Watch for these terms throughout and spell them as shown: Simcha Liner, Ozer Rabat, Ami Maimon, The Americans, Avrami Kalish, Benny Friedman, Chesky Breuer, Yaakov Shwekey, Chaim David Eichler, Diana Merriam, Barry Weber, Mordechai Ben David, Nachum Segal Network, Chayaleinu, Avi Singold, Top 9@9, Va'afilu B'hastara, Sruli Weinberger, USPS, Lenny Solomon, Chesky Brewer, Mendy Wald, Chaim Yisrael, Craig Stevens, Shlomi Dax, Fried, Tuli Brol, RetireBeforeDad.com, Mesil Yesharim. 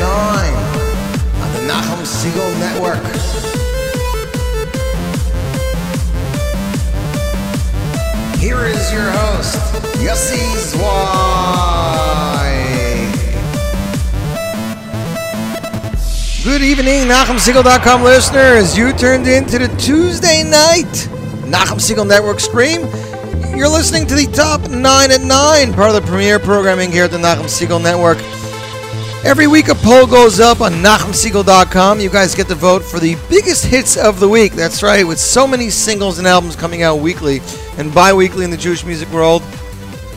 9 on the Nachum Segal Network. Here is your host, Yossi Zweig. Good evening, NachumSegal.com listeners. You turned into the Tuesday night Nachum Segal Network stream. You're listening to the Top 9 at 9, part of the premier programming here at the Nachum Segal Network. Every week a poll goes up on NachumSegal.com. You guys get to vote for the biggest hits of the week. That's right, with so many singles and albums coming out weekly and bi-weekly in the Jewish music world,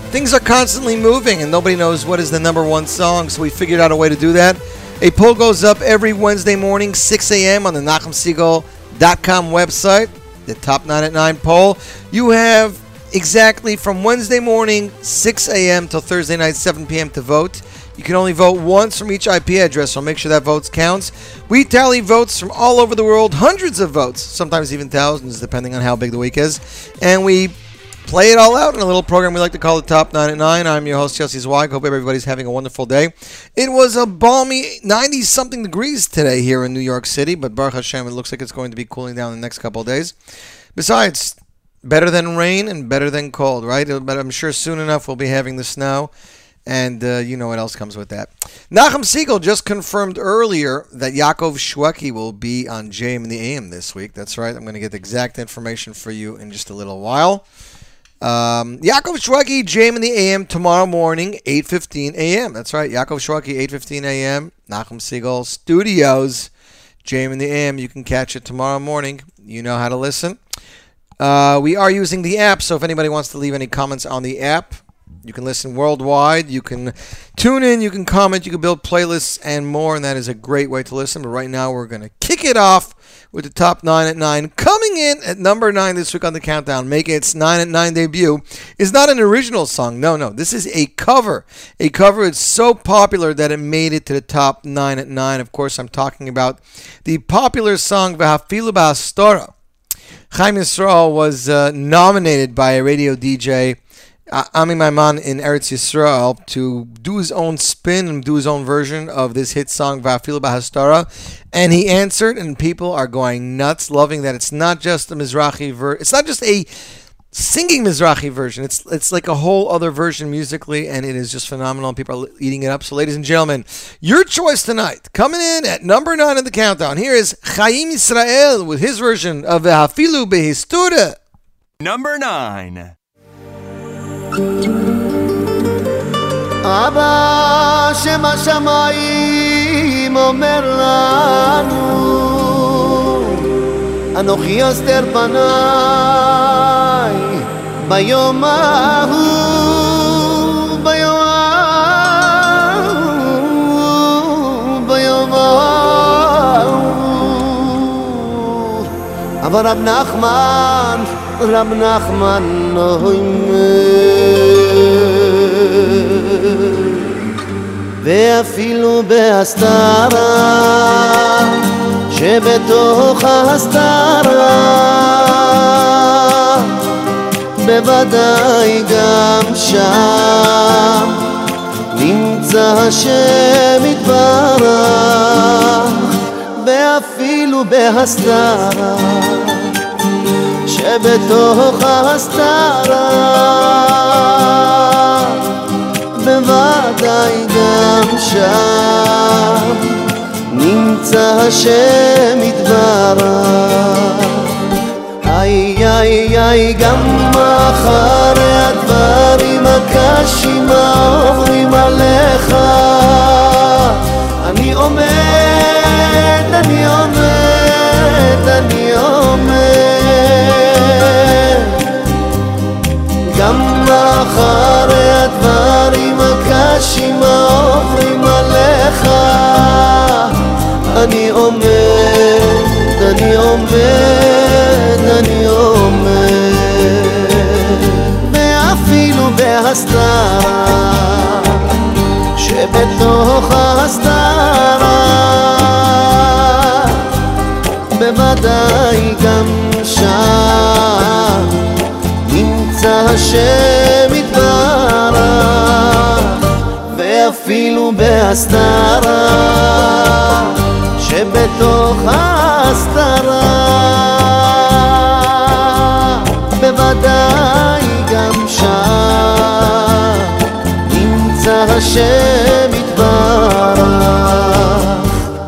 things are constantly moving and nobody knows what is the number one song, so we figured out a way to do that. A poll goes up every Wednesday morning, 6 a.m. on the NachumSegal.com website, the Top 9 at 9 poll. You have exactly from Wednesday morning, 6 a.m. till Thursday night, 7 p.m. to vote. You can only vote once from each IP address, so make sure that votes counts. We tally votes from all over the world, hundreds of votes, sometimes even thousands, depending on how big the week is. And we play it all out in a little program we like to call the Top 9 at 9. I'm your host, Chelsea Zweig. Hope everybody's having a wonderful day. It was a balmy 90-something degrees today here in New York City, but Baruch Hashem, it looks like it's going to be cooling down in the next couple of days. Besides, better than rain and better than cold, right? But I'm sure soon enough we'll be having the snow, and you know what else comes with that. Nachum Segal just confirmed earlier that Yaakov Shwekey will be on JM in the AM this week. That's right. I'm going to get the exact information for you in just a little while. Yaakov Shwekey, JM in the AM tomorrow morning, 8:15 a.m. That's right. Yaakov Shwekey, 8:15 a.m. Nachum Segal Studios, JM in the AM. You can catch it tomorrow morning. You know how to listen. We are using the app, so if anybody wants to leave any comments on the app, you can listen worldwide, you can tune in, you can comment, you can build playlists and more, and that is a great way to listen. But right now we're going to kick it off with the Top 9 at 9. Coming in at number 9 this week on the countdown, making its 9 at 9 debut, is not an original song. No, this is a cover. A cover is so popular that it made it to the Top 9 at 9. Of course, I'm talking about the popular song Va'afilu B'hastara. Chaim Yisrael was nominated by a radio DJ, Ami Maimon in Eretz Yisrael, to do his own spin and do his own version of this hit song, Va'afilu B'hastara, and he answered, and people are going nuts, loving that it's not just a Mizrahi version. It's not just a singing Mizrahi version. It's like a whole other version musically, and it is just phenomenal. People are eating it up. So, ladies and gentlemen, your choice tonight. Coming in at number 9 in the countdown, here is Chaim Yisrael with his version of Va'afilu B'hastara. Number 9. Abba Shema Shamayim Omer Lanu Anochi Yoster Panai ביום ההוא, ביום ההוא, ביום ההוא. אבל רב נחמן לא אומר. ואפילו בהסתרה, שבתוך ההסתרה בוודאי גם שם נמצא השם יתברך ואפילו בהסתרה שבתוך ההסתרה בוודאי גם שם נמצא השם יתברך איי, גם אחרי הדברים הקשים העוברים עליך אני עומד גם אחרי הדברים הקשים העוברים עליך אני עומד ואפילו בהסתרה שבתוך ההסתרה בוודאי גם שם נמצא השם יתברך ואפילו בהסתרה שבתוך ההסתרה בוודאי גם שם נמצא השם יתברך.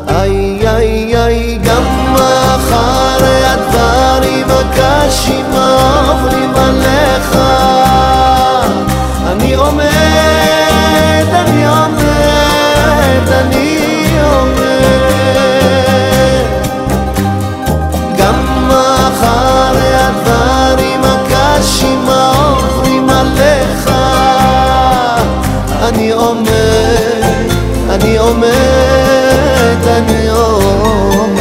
איי איי איי, גם אחרי הדברים הקשים עוברים עליך, אני עומד, אני עומד, אני אני עומד, אני עומד, אני עומד.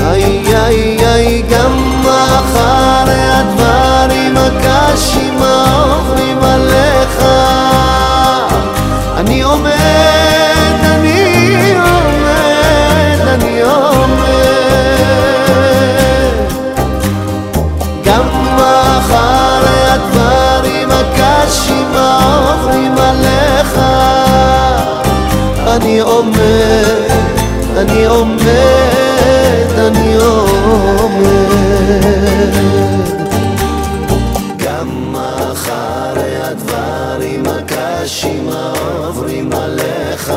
איי איי איי, גם אחרי הדברים הקשים העוברים עליך, אני עומד, אני עומד, אני עומד. גם אחרי הדברים הקשים עוברים עליך, אני עומד, אני עומד, אני עומד. גם אחרי הדברים הקשים עוברים עליך,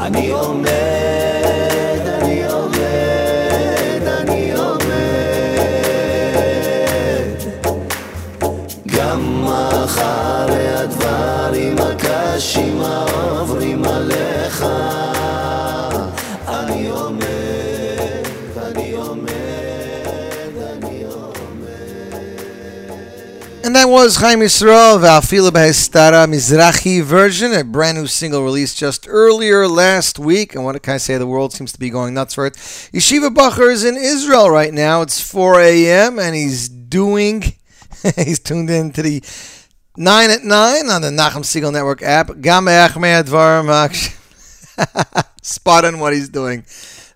אני עומד, אני עומד, אני עומד. גם אחרי הדברים הקשים עוברים עליך, אני עומד, אני עומד, אני עומד. And that was Chaim Yisrael, Va'afilu B'hastara, Mizrahi version, a brand new single released just earlier last week. And what can I say? The world seems to be going nuts for it. Yeshiva Bachar is in Israel right now. It's 4 a.m. and he's tuned in to the 9 at 9 on the Nachum Segal Network app. Spot on what he's doing.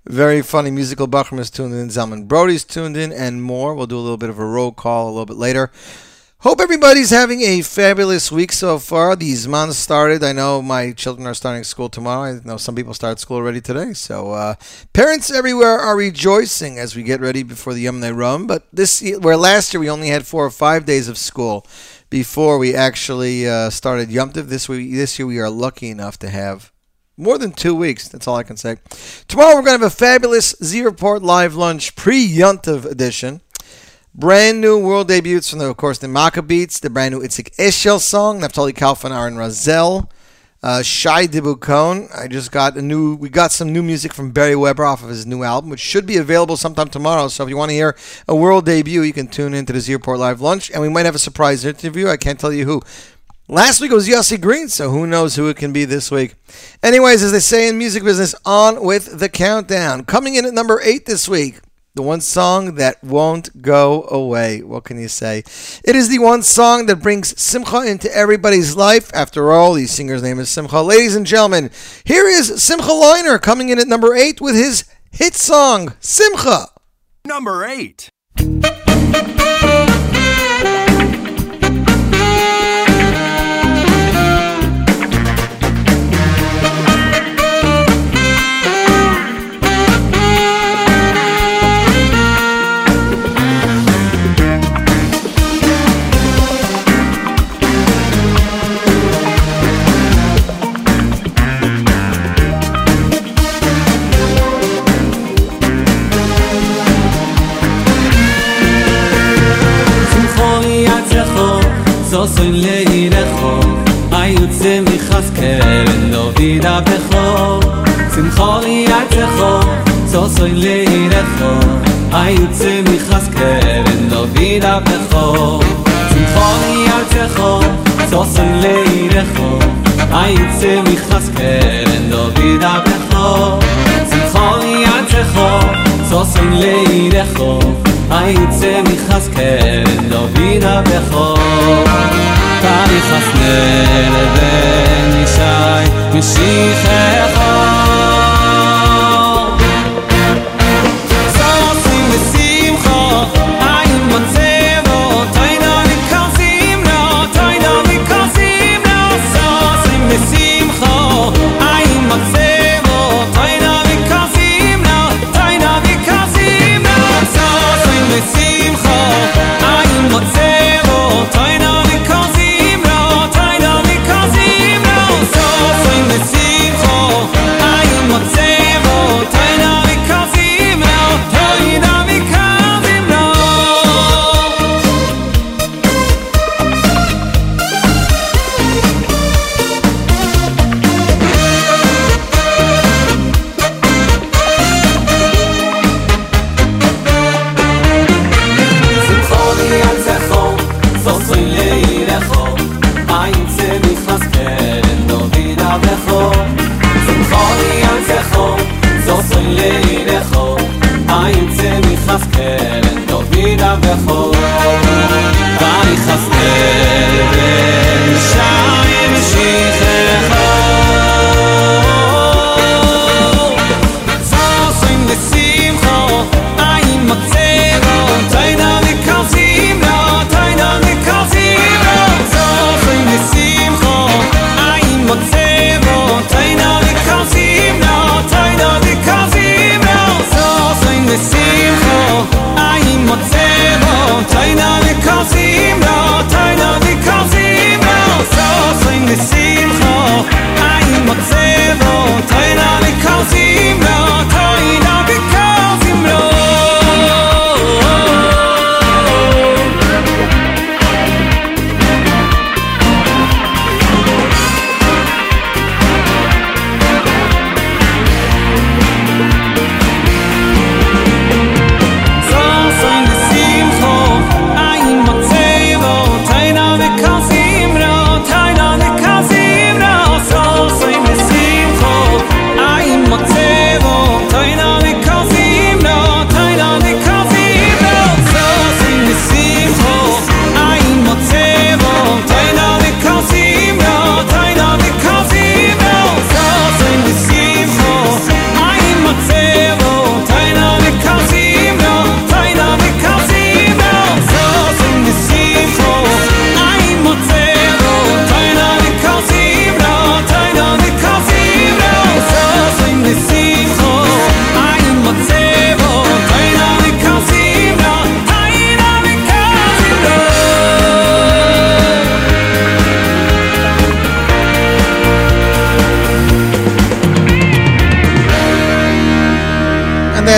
Very funny. Musical Bachram is tuned in. Zalman Brody's tuned in and more. We'll do a little bit of a roll call a little bit later. Hope everybody's having a fabulous week so far. The Zman started. I know my children are starting school tomorrow. I know some people start school already today. So parents everywhere are rejoicing as we get ready before the Yom Ne'erim. But this year, where last year we only had 4 or 5 days of school before we actually started Yom Tov, this year we are lucky enough to have more than 2 weeks. That's all I can say. Tomorrow we're going to have a fabulous Z-Report Live Lunch pre-Yom Tov edition. Brand new world debuts from, the Maccabeats, the brand new Itzik Eshel song, Naftali Kalfanar and Razel, Shai Dibukon. We got some new music from Barry Weber off of his new album, which should be available sometime tomorrow. So if you want to hear a world debut, you can tune into the Z-Report Live Lunch, and we might have a surprise interview. I can't tell you who. Last week it was Yossi Green, so who knows who it can be this week. Anyways, as they say in music business, on with the countdown. Coming in at number 8 this week, the one song that won't go away. What can you say? It is the one song that brings Simcha into everybody's life. After all, the singer's name is Simcha. Ladies and gentlemen, here is Simcha Liner coming in at number 8 with his hit song, Simcha. Number 8. Soy leirecho ayutze mi hasken do vida becho simcholi atzecho soy leirecho ayutze mi hasken do vida becho simcholi atzecho soy leirecho ayutze mi hasken do vida becho simcholi atzecho soy leirecho היוצא מחזקאל דוידה בכור תאריך חסנאל בן ישי משיחך סוסים ושמחו אין מצבו תיינו מקרזים לו תיינו מקרזים לו סוסים ושמחו אין מצבו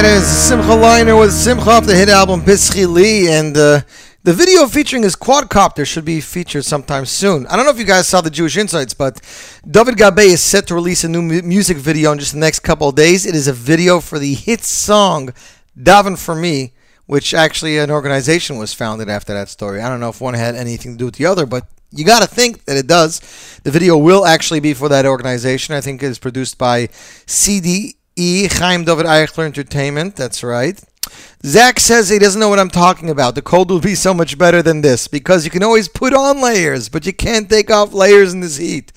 that is Simcha Liner with Simcha off the hit album Bischi Li, and the video featuring his quadcopter should be featured sometime soon. I don't know if you guys saw the Jewish Insights, but David Gabay is set to release a new music video in just the next couple of days. It is a video for the hit song Daven For Me, which actually an organization was founded after that story. I don't know if one had anything to do with the other, but you got to think that it does. The video will actually be for that organization. I think it is produced by CDE, Chaim David Eichler Entertainment. That's right. Zach says he doesn't know what I'm talking about. The cold will be so much better than this because you can always put on layers, but you can't take off layers in this heat.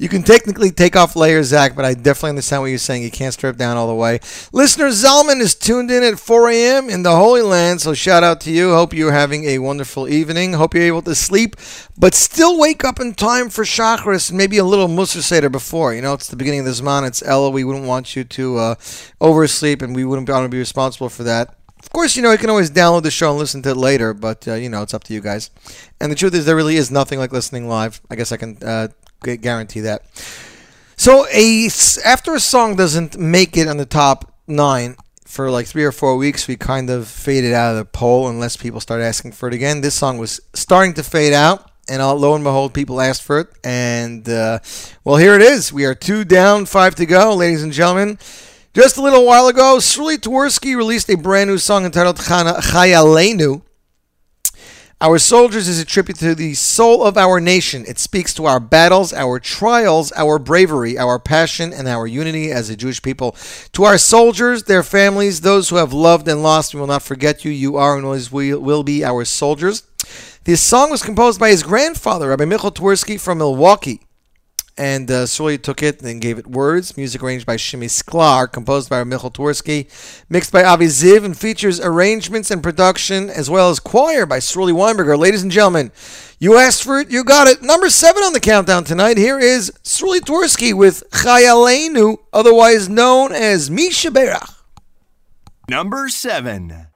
You can technically take off layers, Zach, but I definitely understand what you're saying. You can't strip down all the way. Listener Zalman is tuned in at 4 a.m. in the Holy Land, so shout out to you. Hope you're having a wonderful evening. Hope you're able to sleep, but still wake up in time for Shacharis and maybe a little Musar Seder before. You know, it's the beginning of this month. It's Ella. We wouldn't want you to oversleep, and we wouldn't want to be responsible for that. Of course, you know, you can always download the show and listen to it later, but, you know, it's up to you guys. And the truth is there really is nothing like listening live. I guess I can guarantee that. So after a song doesn't make it on the top 9 for like 3 or 4 weeks, we kind of fade it out of the poll unless people start asking for it again. This song was starting to fade out, and lo and behold, people asked for it. And, well, here it is. We are 2 down, 5 to go, ladies and gentlemen. Just a little while ago, Sruli Tversky released a brand new song entitled Chayaleinu. Our Soldiers is a tribute to the soul of our nation. It speaks to our battles, our trials, our bravery, our passion, and our unity as a Jewish people. To our soldiers, their families, those who have loved and lost, we will not forget you. You are and always will be our soldiers. This song was composed by his grandfather, Rabbi Michal Tversky from Milwaukee. And Sruli took it and gave it words. Music arranged by Shimi Sklar, composed by Michal Tversky, mixed by Avi Ziv, and features arrangements and production, as well as choir by Sruli Weinberger. Ladies and gentlemen, you asked for it, you got it. Number 7 on the countdown tonight, here is Sruli Tversky with Chayaleinu, otherwise known as Misha Berach. Number 7.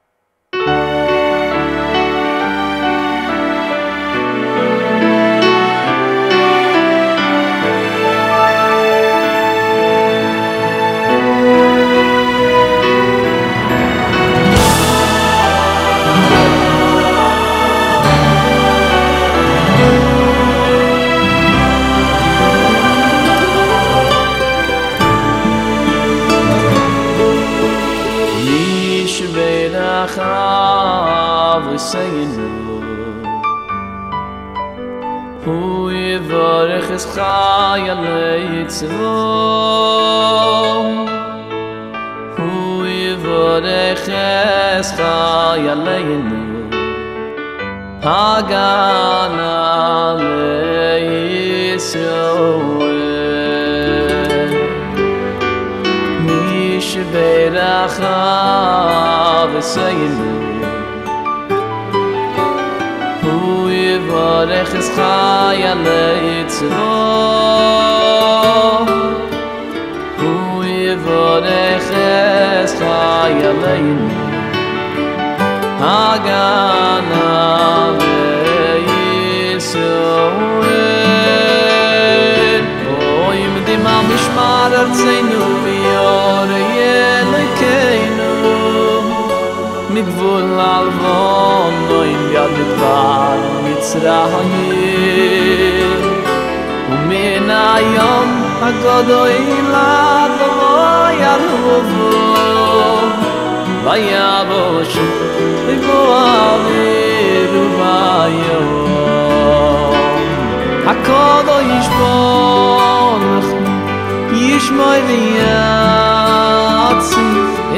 We're singing Hu Yivarech Es Chayalei Tzvo Hu Yivarech Es Chayaleinu Hagan Alei Yisroel Mishvei Racha We're singing Yivarech es chayalei tzvo Hu Yivarech es chayaleinu Hagan alei Yisroel Bo'im dima mishmar arzeinu v'yorei elokeinu Migvul alvon noim yad midbar Mitzrayim Umin hayom hagodoy lad V'lo yaruvu V'yavosh V'go'aliru v'yom Hakodoy yishborach Yishmoy v'yatsi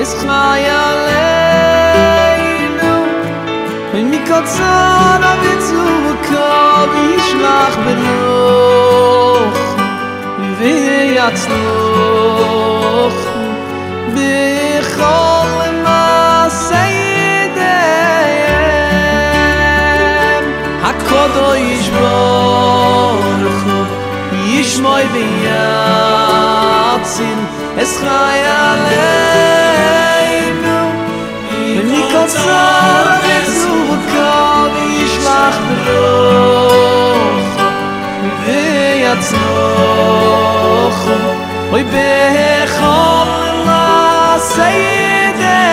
Eschayaleinu Mikotzon avitzu Yishlach beruch V'yatzluch B'chol ma'aseh yedeyem HaKadosh Baruch Hu Yishmoi v'yatzin Es chayaleinu Mikol tzar v'tzurka V'yishlach beruch Yatzlochu, oy bechol la seyde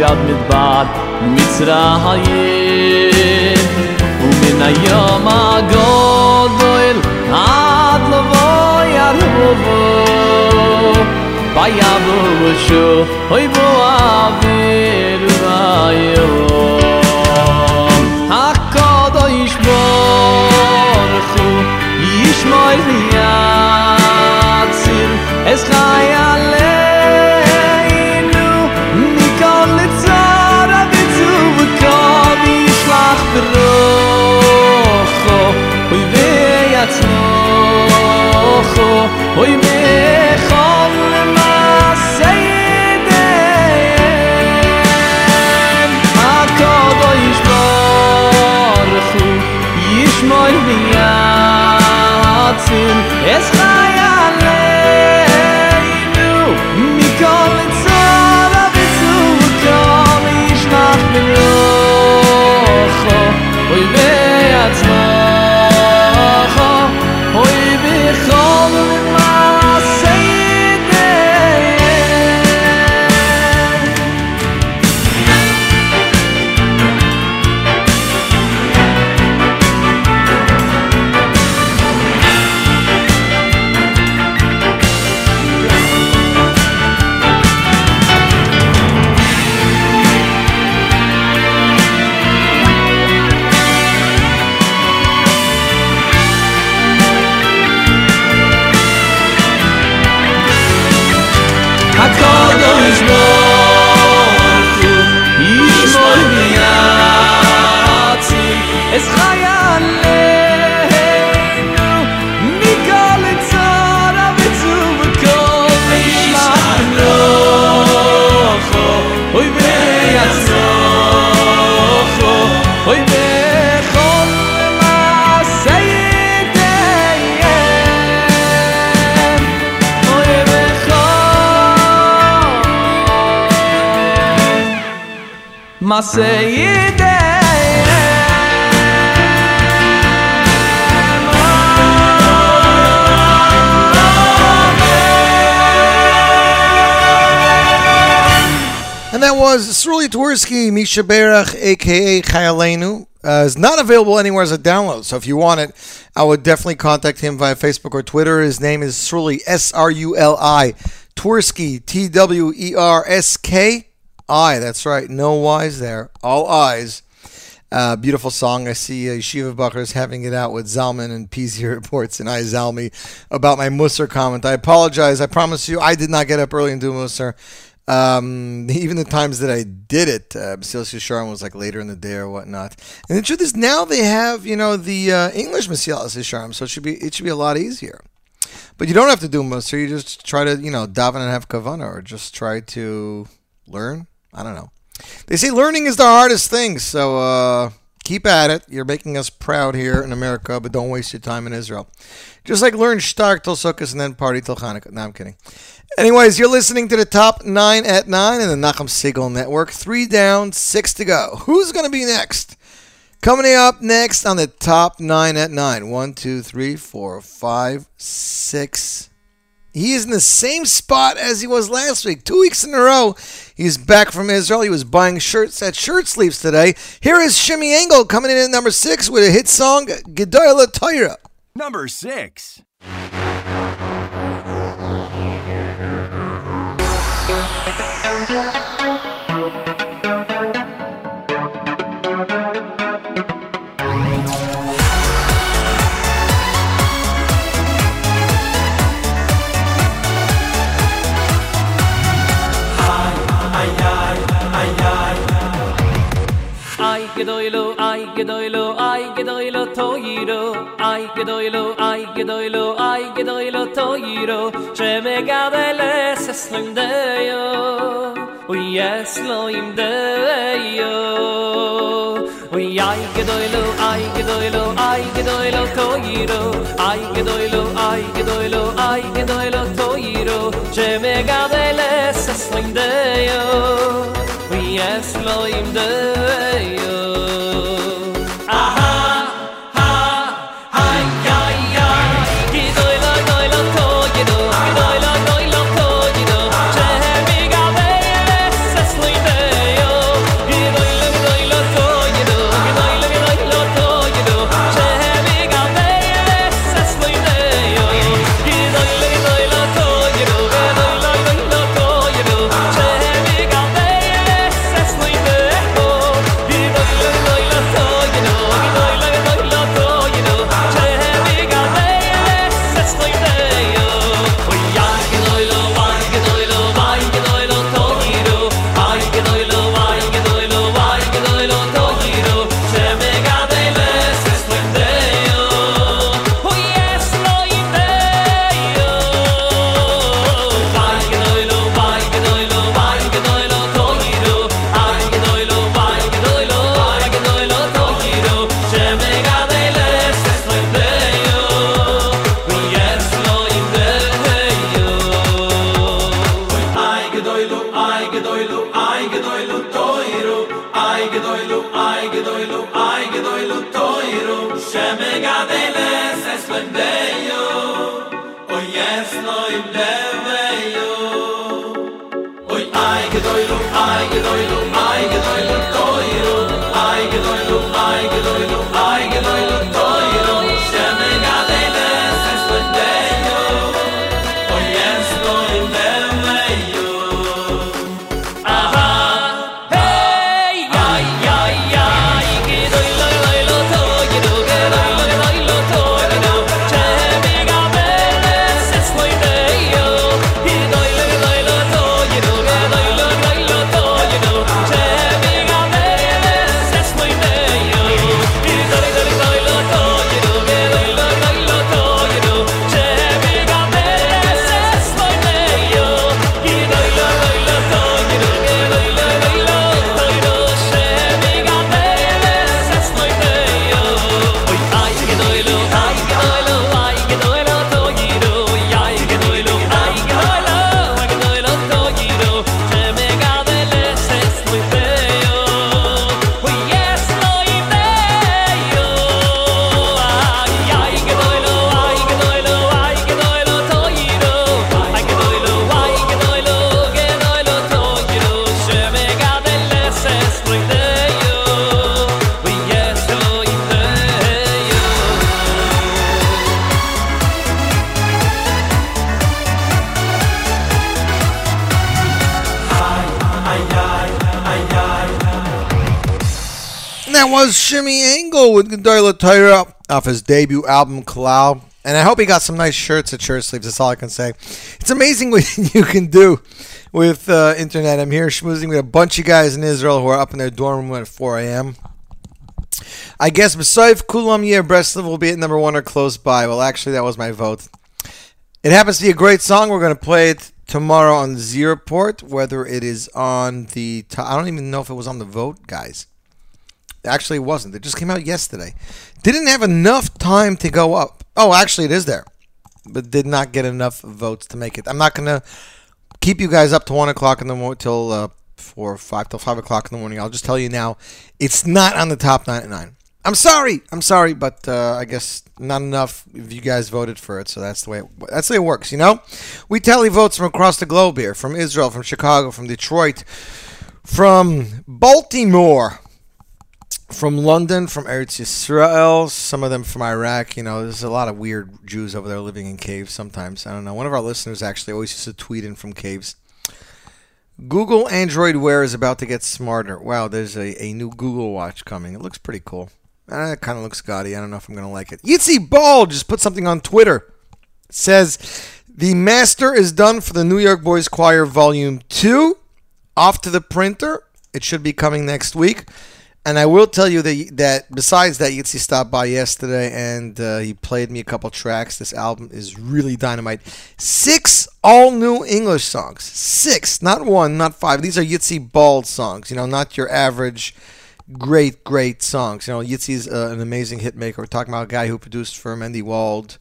ועד מדבר מצרים, ומן היום הגדול עד לבוא ירבו, ויבואו שוב ויבואו אוויר ויום. הקדוש ברוך הוא ישמור ויציל את חיילינו rocho hoy veyatzno rocho hoy mechol masayden akodo yishmor khu yishmor veyatzin eschayaleinu mikol tzara betzukam yishmachnu Oy be'atzmacha, oy bechol ma'aseideh. And that was Sruli Tversky, Misha Berach, a.k.a. Chayaleinu. It's not available anywhere as a download, so if you want it, I would definitely contact him via Facebook or Twitter. His name is Sruli, S-R-U-L-I, Tversky, T-W-E-R-S-K. I, that's right, no Y's there, all I's. Beautiful song. I see Yeshiva Bachar is having it out with Zalman and PZ Reports and I Zalmi about my Musar comment. I apologize. I promise you, I did not get up early and do Musar. Even the times that I did it, Mesil Yesharim was like later in the day or whatnot. And the truth is, now they have the English Mesil Yesharim, so it should be a lot easier. But you don't have to do Musar. You just try to daven and have kavanah, or just try to learn. I don't know. They say learning is the hardest thing, so keep at it. You're making us proud here in America, but don't waste your time in Israel. Just like learn shtark till Sukkot and then party till Hanukkah. No, I'm kidding. Anyways, you're listening to the Top 9 at 9 in the Nachum Segal Network. 3 down, 6 to go. Who's going to be next? Coming up next on the Top 9 at 9. 1, 2, 3, 4, 5, 6... He is in the same spot as he was last week. 2 weeks in a row, he's back from Israel. He was buying shirts at Shirt Sleeves today. Here is Shimmy Engel coming in at number 6 with a hit song, Gedalia Toira. Number 6. ay gedoylo toiro shemegadeles esloimdeyo uyesloimdeyo uy ay gedoylo toiro ay gedoylo toiro shemegadeles esloimdeyo uyesloimdeyo Hey, yo. gedoylu toiro ay gedoylu ay gedoylu toiro shemegadeles es vendeyo oy yes noy leveyo oy ay gedoylu toiro ay gedoylu Jimmy Engel with Gedalia Torah off his debut album Kalal, and I hope he got some nice shirts at shirt sleeves. That's all I can say. It's amazing what you can do with internet. I'm here schmoozing with a bunch of guys in Israel who are up in their dorm room at 4 a.m. I guess Bashefer, Kulam Yeh, Breslev will be at number one or close by. Well, actually, that was my vote. It happens to be a great song. We're going to play it tomorrow on Zeroport. Whether it is on the I don't even know if it was on the vote, guys. Actually, it wasn't. It just came out yesterday. Didn't have enough time to go up. Oh, actually, it is there. But did not get enough votes to make it. I'm not going to keep you guys up to 1 o'clock in the morning till 4 or 5, till 5 o'clock in the morning. I'll just tell you now, it's not on the top 99. I'm sorry, but I guess not enough of you guys voted for it, so that's the way it works, you know? We tally votes from across the globe here, from Israel, from Chicago, from Detroit, from Baltimore, from London, from Eretz Yisrael, some of them from Iraq. You know, there's a lot of weird Jews over there living in caves sometimes. I don't know. One of our listeners actually always used to tweet in from caves. Google Android Wear is about to get smarter. Wow, there's a new Google Watch coming. It looks pretty cool. It kind of looks gaudy. I don't know if I'm going to like it. Itzik Ball just put something on Twitter. It says, the master is done for the New York Boys Choir Volume 2. Off to the printer. It should be coming next week. And I will tell you that besides that, Yitzi stopped by yesterday and he played me a couple tracks. This album is really dynamite. 6 all-new English songs. 6, not 1, not 5. These are Yitzi Bald songs, you know, not your average great, great songs. You know, Yitzi's an amazing hit maker. We're talking about a guy who produced for Mendy Wald,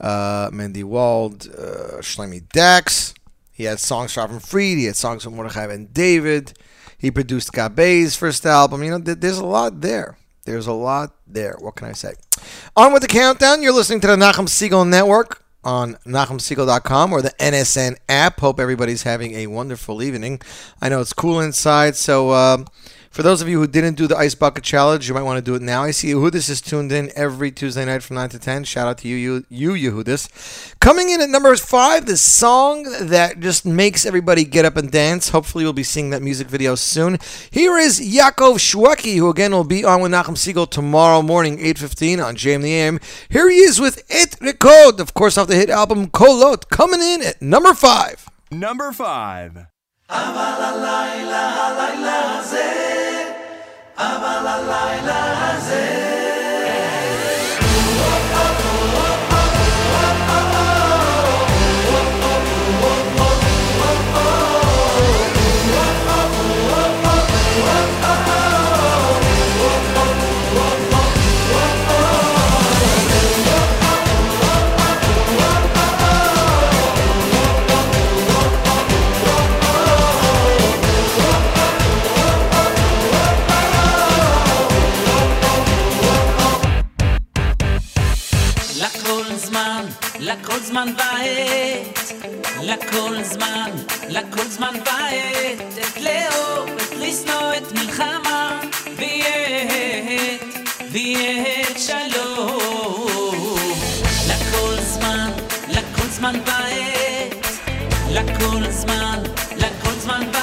Shlomi Dax. He had songs from Fried. He had songs from Mordechai Ben David. He produced Gabe's first album. You know, there's a lot there. What can I say? On with the countdown. You're listening to the Nachum Segal Network on NachumSegal.com or the NSN app. Hope everybody's having a wonderful evening. I know it's cool inside, so for those of you who didn't do the Ice Bucket Challenge, you might want to do it now. I see Yehudis is tuned in every Tuesday night from 9 to 10. Shout out to you Yehudis. Coming in at number 5, the song that just makes everybody get up and dance. Hopefully we'll be seeing that music video soon. Here is Yaakov Shwekey, who again will be on with Nachum Segal tomorrow morning, 8:15 on JM the AM. Here he is with Et Rekod, of course, off the hit album Kolot, coming in at number 5. אבל הלילה הזה, אבל הלילה הזה לכל זמן ועת, לכל זמן, לכל זמן ועת, את לאור, את לשנוא, את מלחמה, ויעת, ויעת שלום. לכל זמן, לכל זמן ועת, לכל זמן, לכל זמן ועת.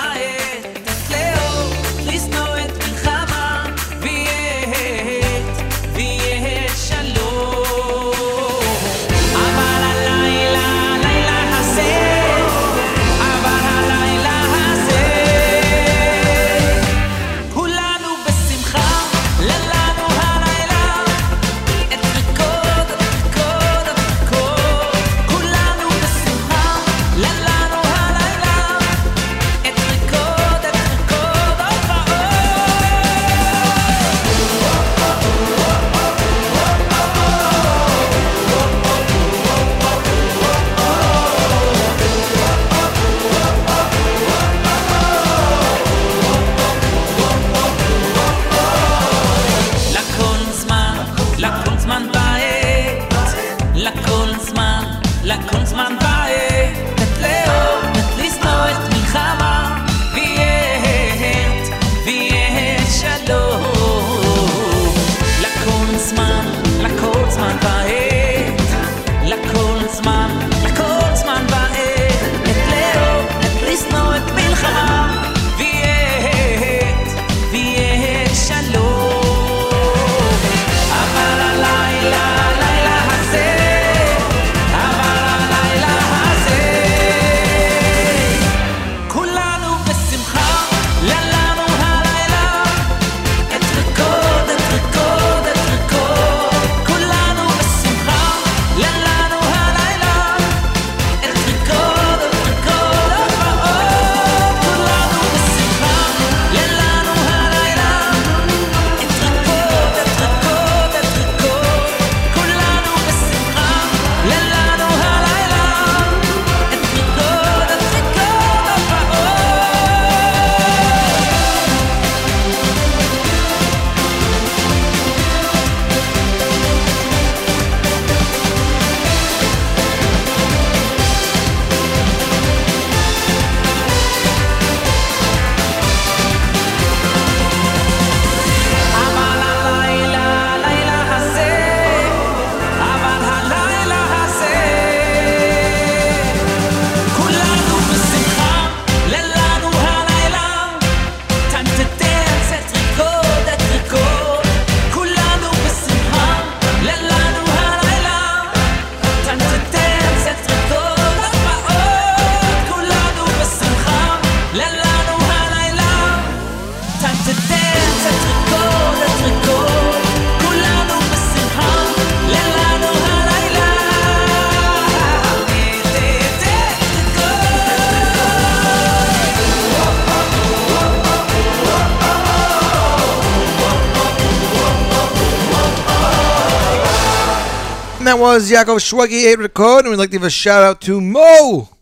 That was Yaakov Shwekey, 8 Record, and we'd like to give a shout out to Mo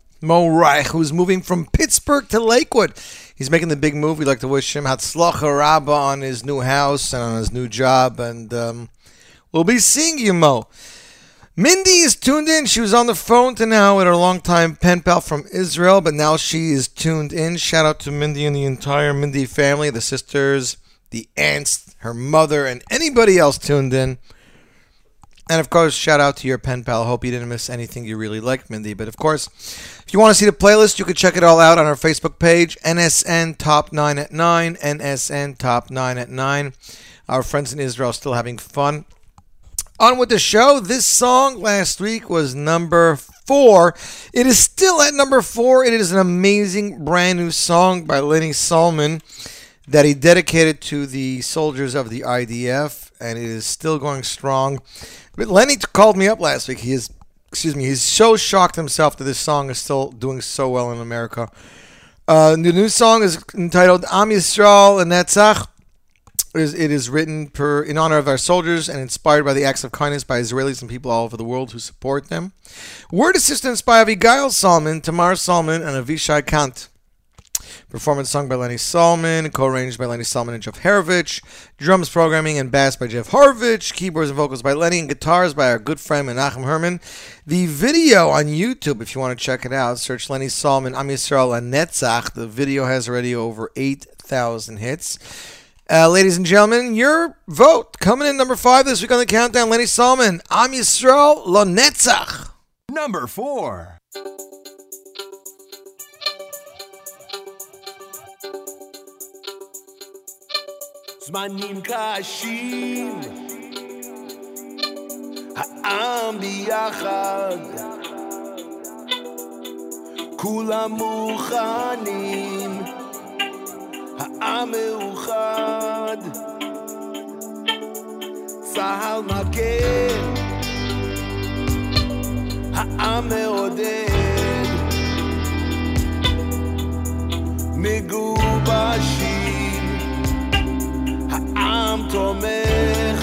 Reich, who's moving from Pittsburgh to Lakewood. He's making the big move. We'd like to wish him Hatzlacha Rabba on his new house and on his new job, and we'll be seeing you, Mo. Mindy is tuned in. She was on the phone to now with her longtime pen pal from Israel, but now she is tuned in. Shout out to Mindy and the entire Mindy family, the sisters, the aunts, her mother, and anybody else tuned in. And, of course, shout out to your pen pal. Hope you didn't miss anything you really liked, Mindy. But, of course, if you want to see the playlist, you can check it all out on our Facebook page, NSN Top 9 at 9, NSN Top 9 at 9. Our friends in Israel are still having fun. On with the show. This song last week was number 4. It is still at number 4. It is an amazing brand new song by Lenny Solomon that he dedicated to the soldiers of the IDF, and it is still going strong. But Lenny called me up last week. He's so shocked himself that this song is still doing so well in America. The new song is entitled Ami Yisrael and Netzach. It is written in honor of our soldiers and inspired by the acts of kindness by Israelis and people all over the world who support them. Word assistance by Avigail Solomon, Tamar Solomon, and Avishai Kant. Performance song by Lenny Solomon, co-arranged by Lenny Solomon and Jeff Harovich. Drums, programming, and bass by Jeff Harovich. Keyboards and vocals by Lenny, and guitars by our good friend Menachem Herman. The video on YouTube, if you want to check it out, search Lenny Solomon, Ami Yisrael, and Netzach. The video has already over 8,000 hits. Ladies and gentlemen, your vote coming in number 5 this week on the countdown. Lenny Solomon, Am Yisrael Lo Netzach. Number 4. Zmanim kashim ha'am biyachad kulam muchanim ha'am meuchad tzahal magen ha'am meoded megubashim העם תומך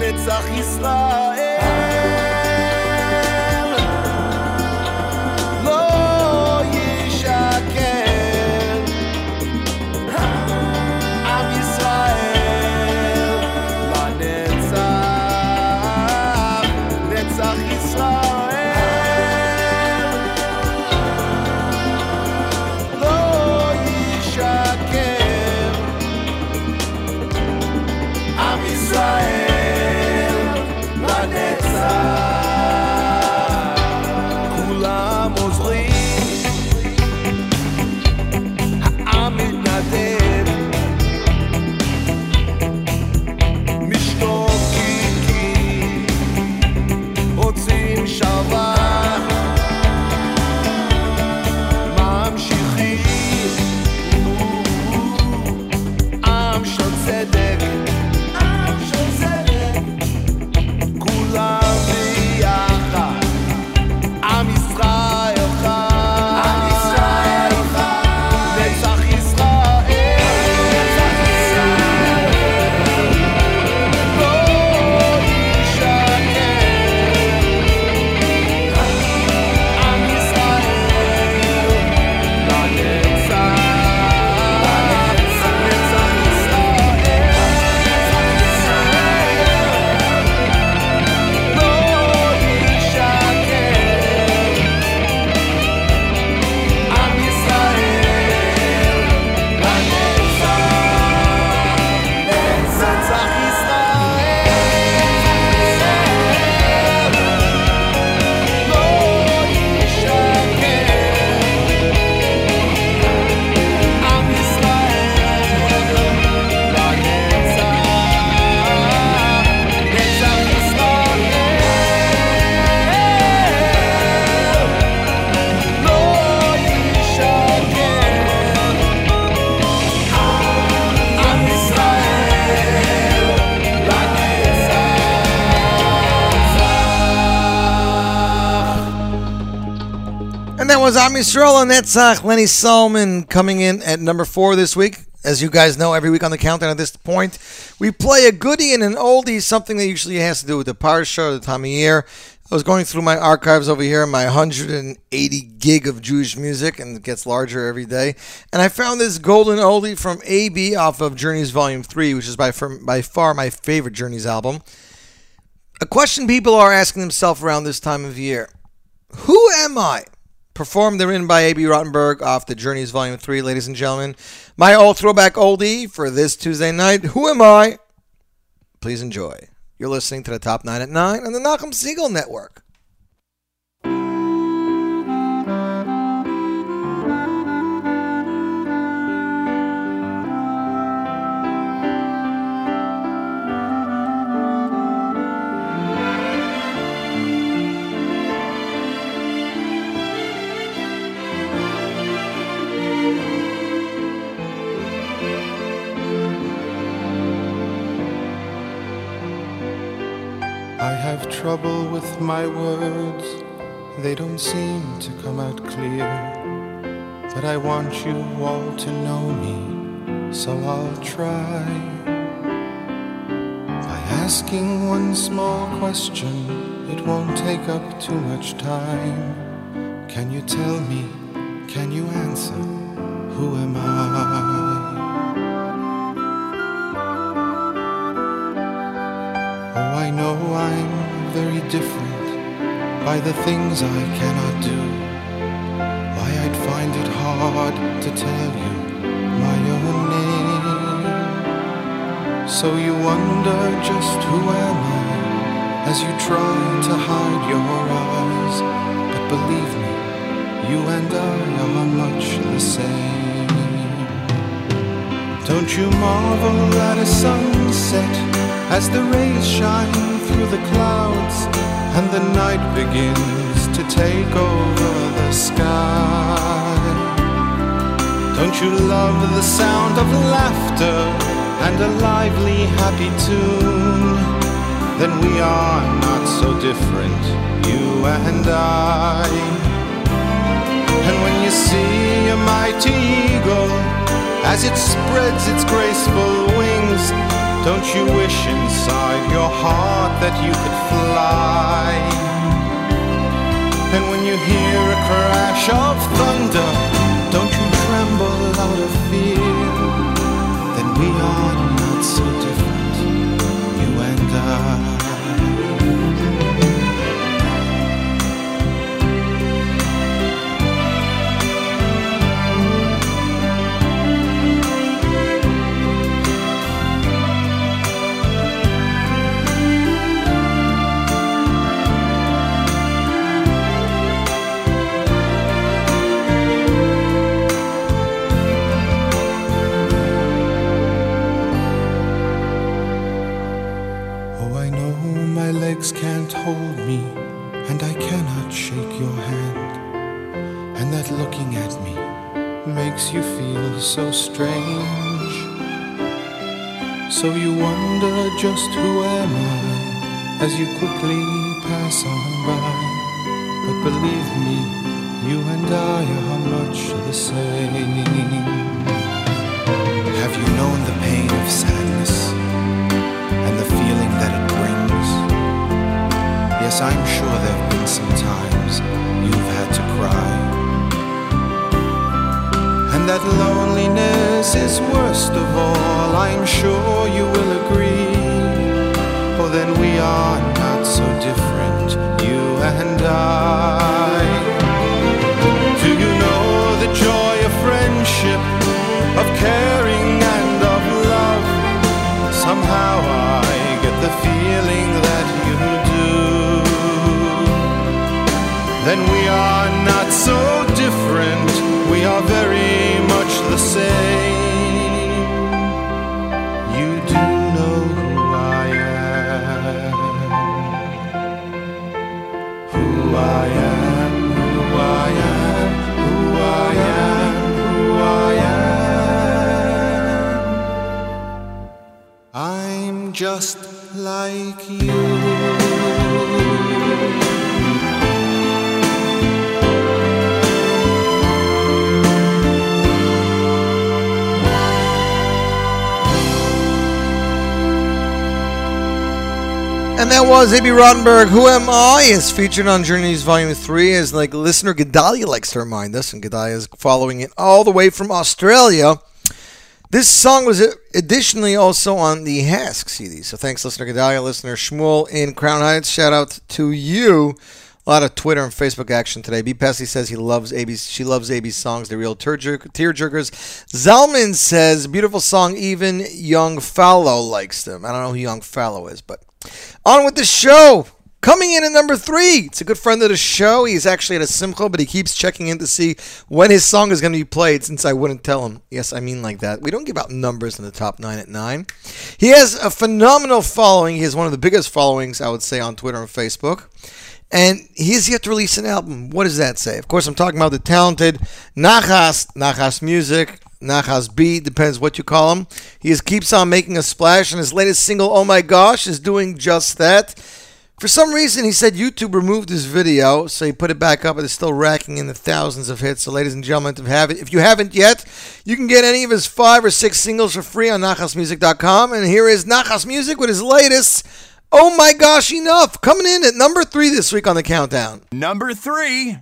נצח ישראל Am Yisrael and Netzach, Lenny Solomon, coming in at number 4 this week. As you guys know, every week on the countdown at this point, we play a goodie and an oldie, something that usually has to do with the parsha or the time of year. I was going through my archives over here, my 180 gig of Jewish music, and it gets larger every day. And I found this golden oldie from A.B. off of Journeys Volume 3, which is by far my favorite Journeys album. A question people are asking themselves around this time of year: who am I? Performed therein by A.B. Rotenberg off the Journeys Volume 3, ladies and gentlemen. My old throwback oldie for this Tuesday night. Who am I? Please enjoy. You're listening to the Top 9 at 9 on the Nachum Segal Network. I have trouble with my words, they don't seem to come out clear. But I want you all to know me, so I'll try. By asking one small question, it won't take up too much time. Can you tell me Can you answer? Who am I? Oh, I know I'm very different by the things I cannot do. Why, I'd find it hard to tell you my own name. So you wonder just who am I as you try to hide your eyes. But believe me, you and I are much the same. Don't you marvel at a sunset as the rays shine through the clouds and the night begins to take over the sky? Don't you love the sound of laughter and a lively, happy tune? Then we are not so different, you and I. And when you see a mighty eagle as it spreads its graceful wings, don't you wish inside your heart that you could fly? And when you hear a crash of thunder, don't you tremble out of fear? Then we are not so different, you and I. Can't hold me, and I cannot shake your hand, and that looking at me makes you feel so strange. So you wonder just who am I as you quickly pass on by. But believe me, you and I are much the same. Have you known the pain of sadness and the feeling that it brings? Yes, I'm sure there have been some times you've had to cry. And that loneliness is worst of all, I'm sure you will agree. Oh, then we are not so different, you and I. Do you know the joy of friendship, of caring and of love? Somehow I get the feeling that you do. Then we are not so different, we are very much the same. You do know who I am. Who I am, who I am, who I am, who I am. I'm just like you. And that was A.B. Rotenberg, Who Am I? Is featured on Journeys Volume 3, as like listener Gedalia likes to remind us, and Gedalia is following it all the way from Australia. This song was additionally also on the Hask CD, so thanks listener Gedalia, listener Shmuel in Crown Heights, shout out to you. A lot of Twitter and Facebook action today. B. Pessley says he loves AB's, she loves AB's songs, they're real tear jerkers. Zalman says, beautiful song, even Young Fallow likes them. I don't know who Young Fallow is, but on with the show. Coming in at number 3, it's a good friend of the show. He's actually at a simcha, but he keeps checking in to see when his song is going to be played, since I wouldn't tell him. Yes, I mean like that. We don't give out numbers in the top 9 at 9. He has a phenomenal following. He has one of the biggest followings, I would say, on Twitter and Facebook. And he has yet to release an album. What does that say? Of course, I'm talking about the talented Nachas Music, Nachas B, depends what you call him. He keeps on making a splash, and his latest single, Oh My Gosh, is doing just that. For some reason, he said YouTube removed his video, so he put it back up, and it's still racking in the thousands of hits. So, ladies and gentlemen, if you haven't yet, you can get any of his 5 or 6 singles for free on NachumSegal.com. And here is Nachas Music with his latest, Oh My Gosh, Enough, coming in at number 3 this week on the countdown. Number 3.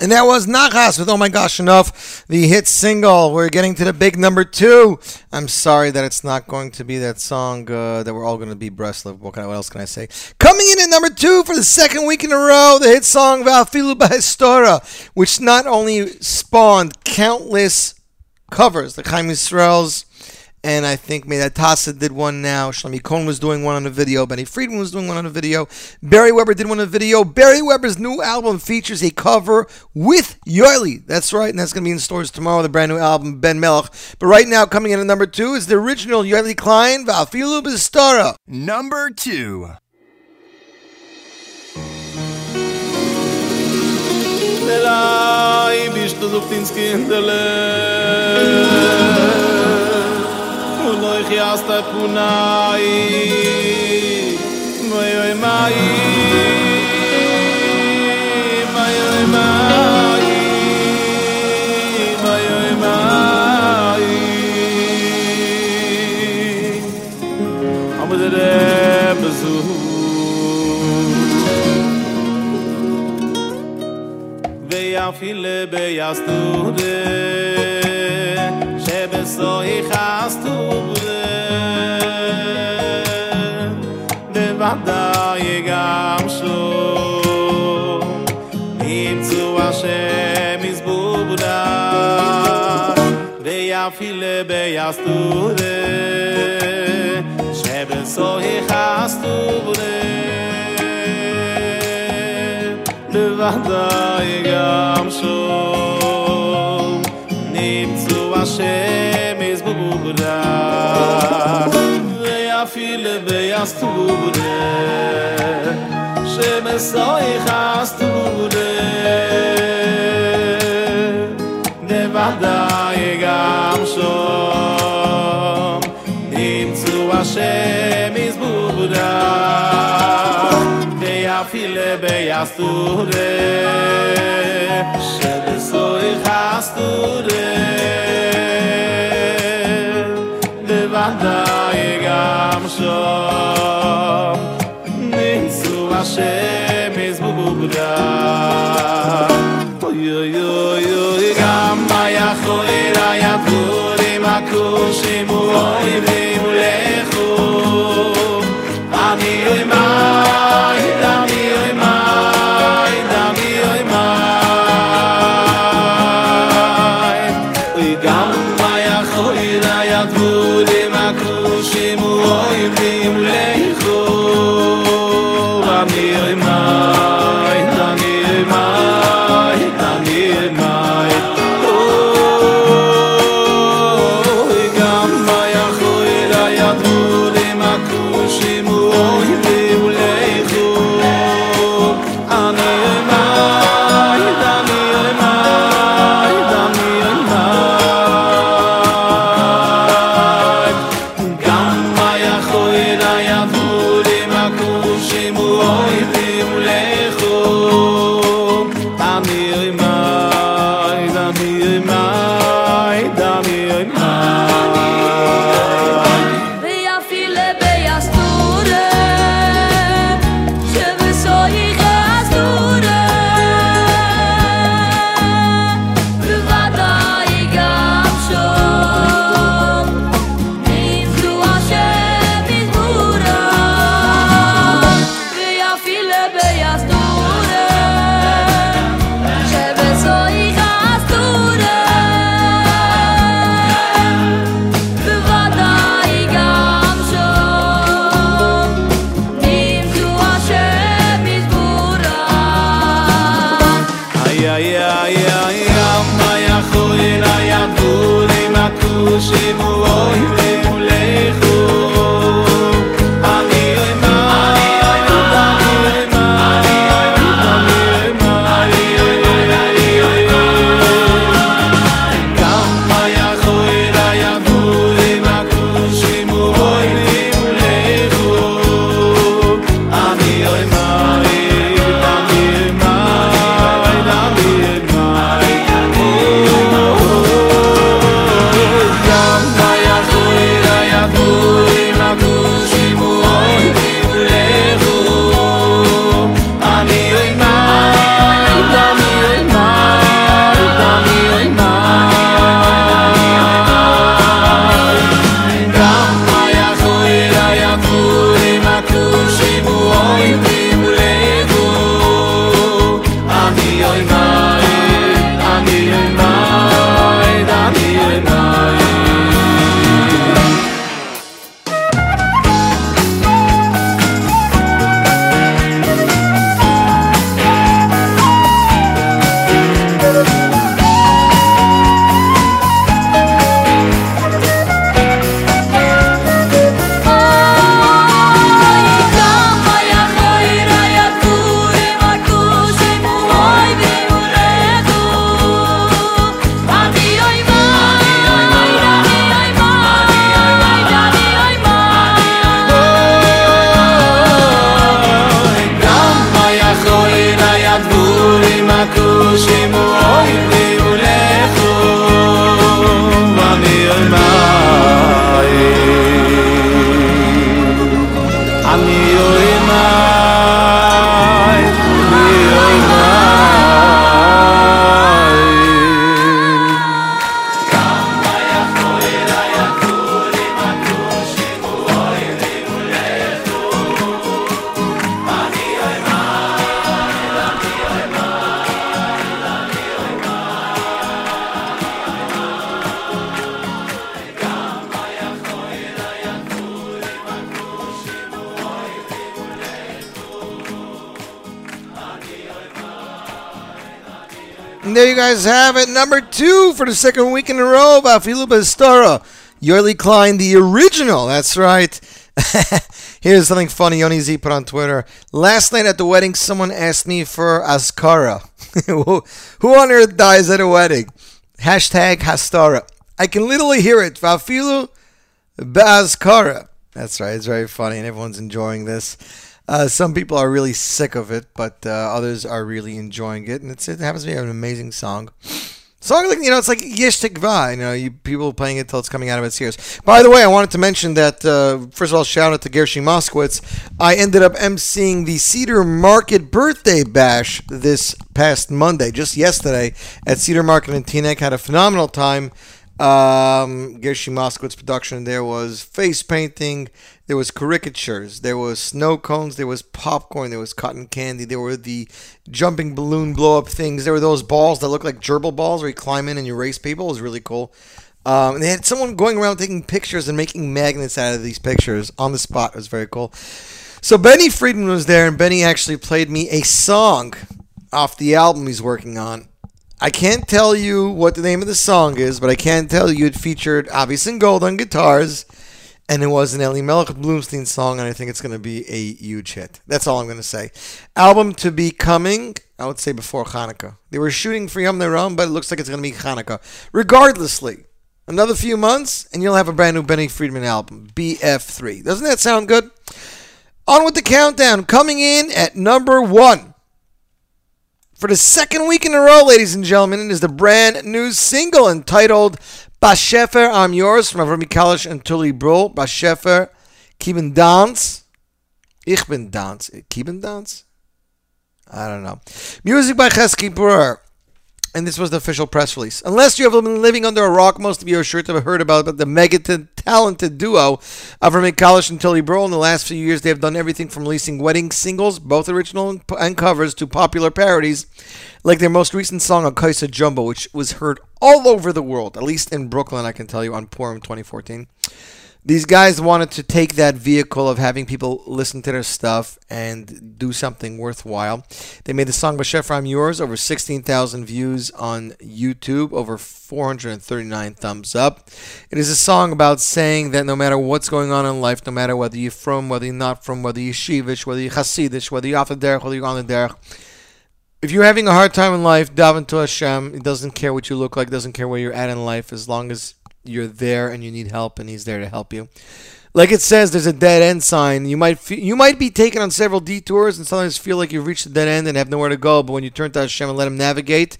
And that was Nachas with Oh My Gosh Enough, the hit single. We're getting to the big number 2. I'm sorry that it's not going to be that song that we're all going to be Breslev. What else can I say? Coming in at number 2 for the second week in a row, the hit song Va'afilu B'hastara, which not only spawned countless covers, the Chaim Yisrael's, and I think Meda Tassa did one now. Shlomi Cohen was doing one on a video. Benny Friedman was doing one on a video. Barry Weber did one on a video. Barry Weber's new album features a cover with Yoeli. That's right, and that's going to be in stores tomorrow, the brand new album, Ben Melech. But right now, coming in at number 2 is the original Yoeli Klein, Va'afilu B'hastara. Number 2. Noi chiasta punai Noi mai Noi mai Noi mai Amor de bezu Veia file beiastude So he has to live. The Vadaye Gamsho. Him to Hashem is Buddha. They are Philebeyas to live. Sheben so he has to live. ודאי גם שול נמצאו השם יזבורח ויאפיל ביסטורח שמסוי חסטורח נבדאי גם שול נמצאו השם יזבורח file beyasture shebesoy khasture devanda egam shom nitzu ashem izbubuda yo yo yo egam maya khoira ya pure makushim oy bimulekhu ani imay And there you guys have it. Number two for the second week in a row, Va'afilu B'hastara. Yoeli Klein, the original. That's right. Here's something funny Yoni Z put on Twitter. Last night at the wedding, someone asked me for Askara. Who on earth dies at a wedding? Hashtag Hastara. I can literally hear it. Va'afilu B'hastara. That's right. It's very funny, and everyone's enjoying this. Some people are really sick of it, but others are really enjoying it, and it happens to be an amazing song. Song like, you know, it's like Yesh Tikva, you know, people playing it till it's coming out of its ears. By the way, I wanted to mention that, first of all, shout out to Gershi Moskowitz. I ended up emceeing the Cedar Market birthday bash this past Monday, just yesterday, at Cedar Market in Teaneck. Had a phenomenal time. Gershi Moskowitz production. There was face painting, there was caricatures, there was snow cones, there was popcorn, there was cotton candy, there were the jumping balloon blow up things, there were those balls that look like gerbil balls where you climb in and you race people. It was really cool. And they had someone going around taking pictures and making magnets out of these pictures on the spot. It was very cool. So Benny Friedman was there, and Benny actually played me a song off the album he's working on. I can't tell you what the name of the song is, but I can tell you it featured Avi Singold on guitars, and it was an Eli Melech Bloomstein song, and I think it's going to be a huge hit. That's all I'm going to say. Album to be coming, I would say before Hanukkah. They were shooting for Yom Neiron, but it looks like it's going to be Hanukkah. Regardlessly, another few months, and you'll have a brand new Benny Friedman album, BF3. Doesn't that sound good? On with the countdown, coming in at number one. For the second week in a row, ladies and gentlemen, it is the brand new single entitled Bashefer, I'm Yours, from Avrami Kalish and Tuli Brol. Bashefer, Kiben Dans. Ich bin Dans. Kiben Dans? I don't know. Music by Chesky Brewer. And this was the official press release. Unless you have been living under a rock, most of you are sure to have heard about the mega talented duo of Avrami Kalish and Tuli Brol. In the last few years, they have done everything from releasing wedding singles, both original and covers, to popular parodies, like their most recent song, Akaisa Jumbo, which was heard all over the world, at least in Brooklyn, I can tell you, on Purim 2014. These guys wanted to take that vehicle of having people listen to their stuff and do something worthwhile. They made the song Bashefer, I'm Yours, over 16,000 views on YouTube, over 439 thumbs up. It is a song about saying that no matter what's going on in life, no matter whether you're from, whether you're not from, whether you're Yeshivish, whether you're Hasidish, whether you're off the derech, whether you're on the derech, if you're having a hard time in life, daven to Hashem. It doesn't care what you look like, doesn't care where you're at in life, as long as you're there and you need help, and he's there to help you. Like it says, there's a dead end sign. You might be taken on several detours and sometimes feel like you've reached the dead end and have nowhere to go, but when you turn to Hashem and let him navigate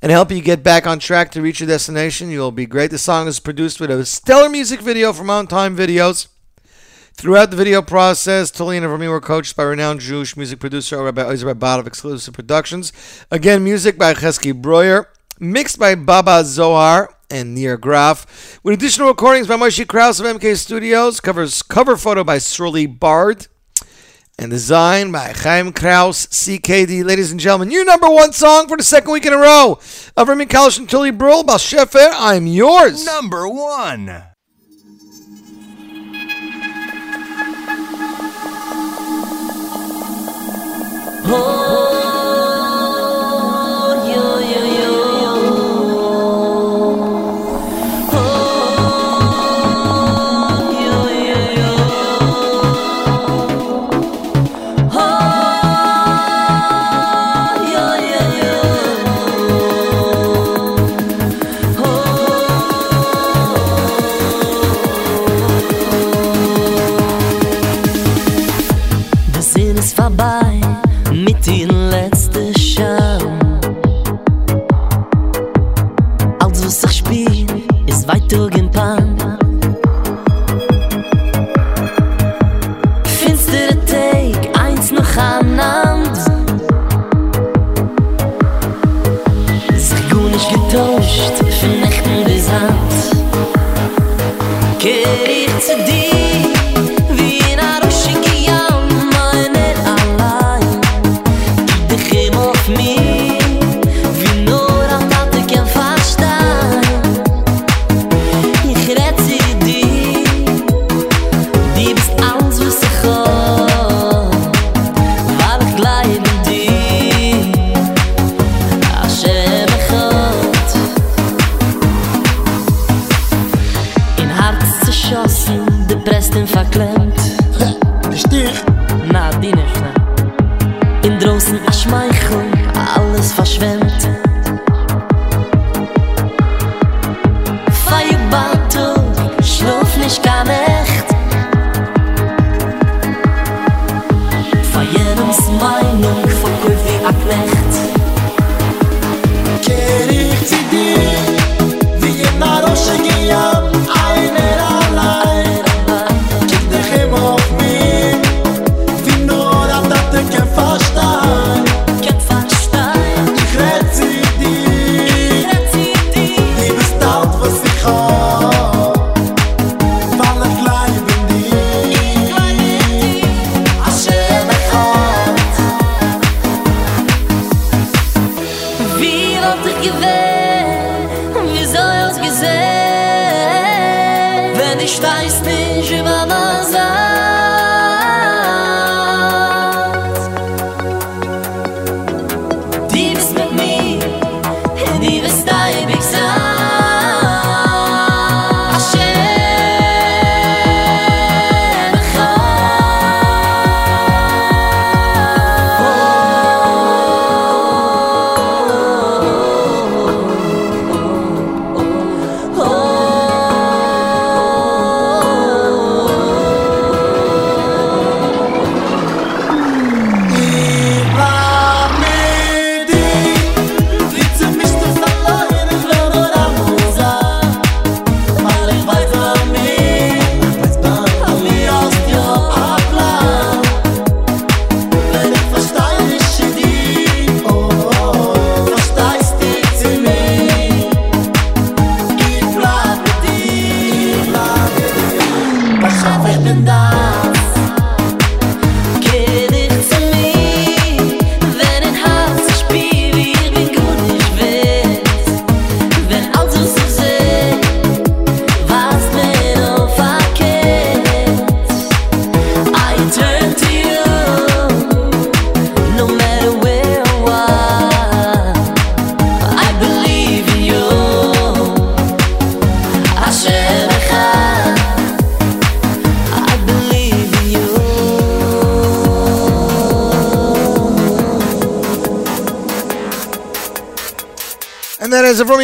and help you get back on track to reach your destination, you'll be great. The song is produced with a stellar music video from On Time Videos. Throughout the video process, Tuli and Avrami were coached by renowned Jewish music producer Rabbi Ozer Rabat of Exclusive Productions. Again, music by Chesky Breuer, mixed by Baba Zohar and Nir Graf, with additional recordings by Moshe Krauss of MK Studios, cover photo by Sruli Bard, and design by Chaim Krauss, CKD. Ladies and gentlemen, your number one song for the second week in a row of Avrami Kalish and Tuli Brol, Bashefer, I'm Yours. Number one. Oh. Vorbei mit den letzten Schau, als was ich spiel, ist weiter gepannt. Finstere Tag, eins noch anand. Sich gut nicht getauscht, für Nächten besandt. Kehr ich zu dir. Shemcha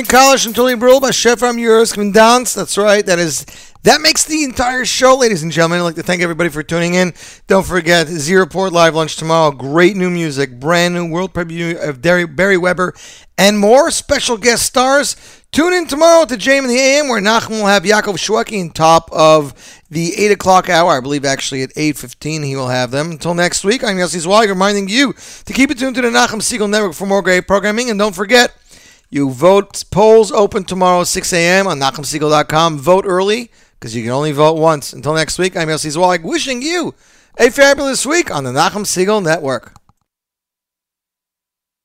College and Tully Brule, Bashefer, I'm yours, coming down. That's right. That makes the entire show, ladies and gentlemen. I'd like to thank everybody for tuning in. Don't forget, Zero Port Live Lunch tomorrow. Great new music, brand new world preview of Barry Weber, and more special guest stars. Tune in tomorrow to JM in the AM, where Nachum will have Yaakov Shwekey on top of the 8 o'clock hour. I believe actually at 8:15 he will have them. Until next week, I'm Yossi Zweig, reminding you to keep it tuned to the Nachum Segal Network for more great programming. And don't forget, you vote. Polls open tomorrow, 6 a.m. on NachumSegal.com. Vote early, because you can only vote once. Until next week, I'm Yossi Zweig, wishing you a fabulous week on the Nachum Segal Network.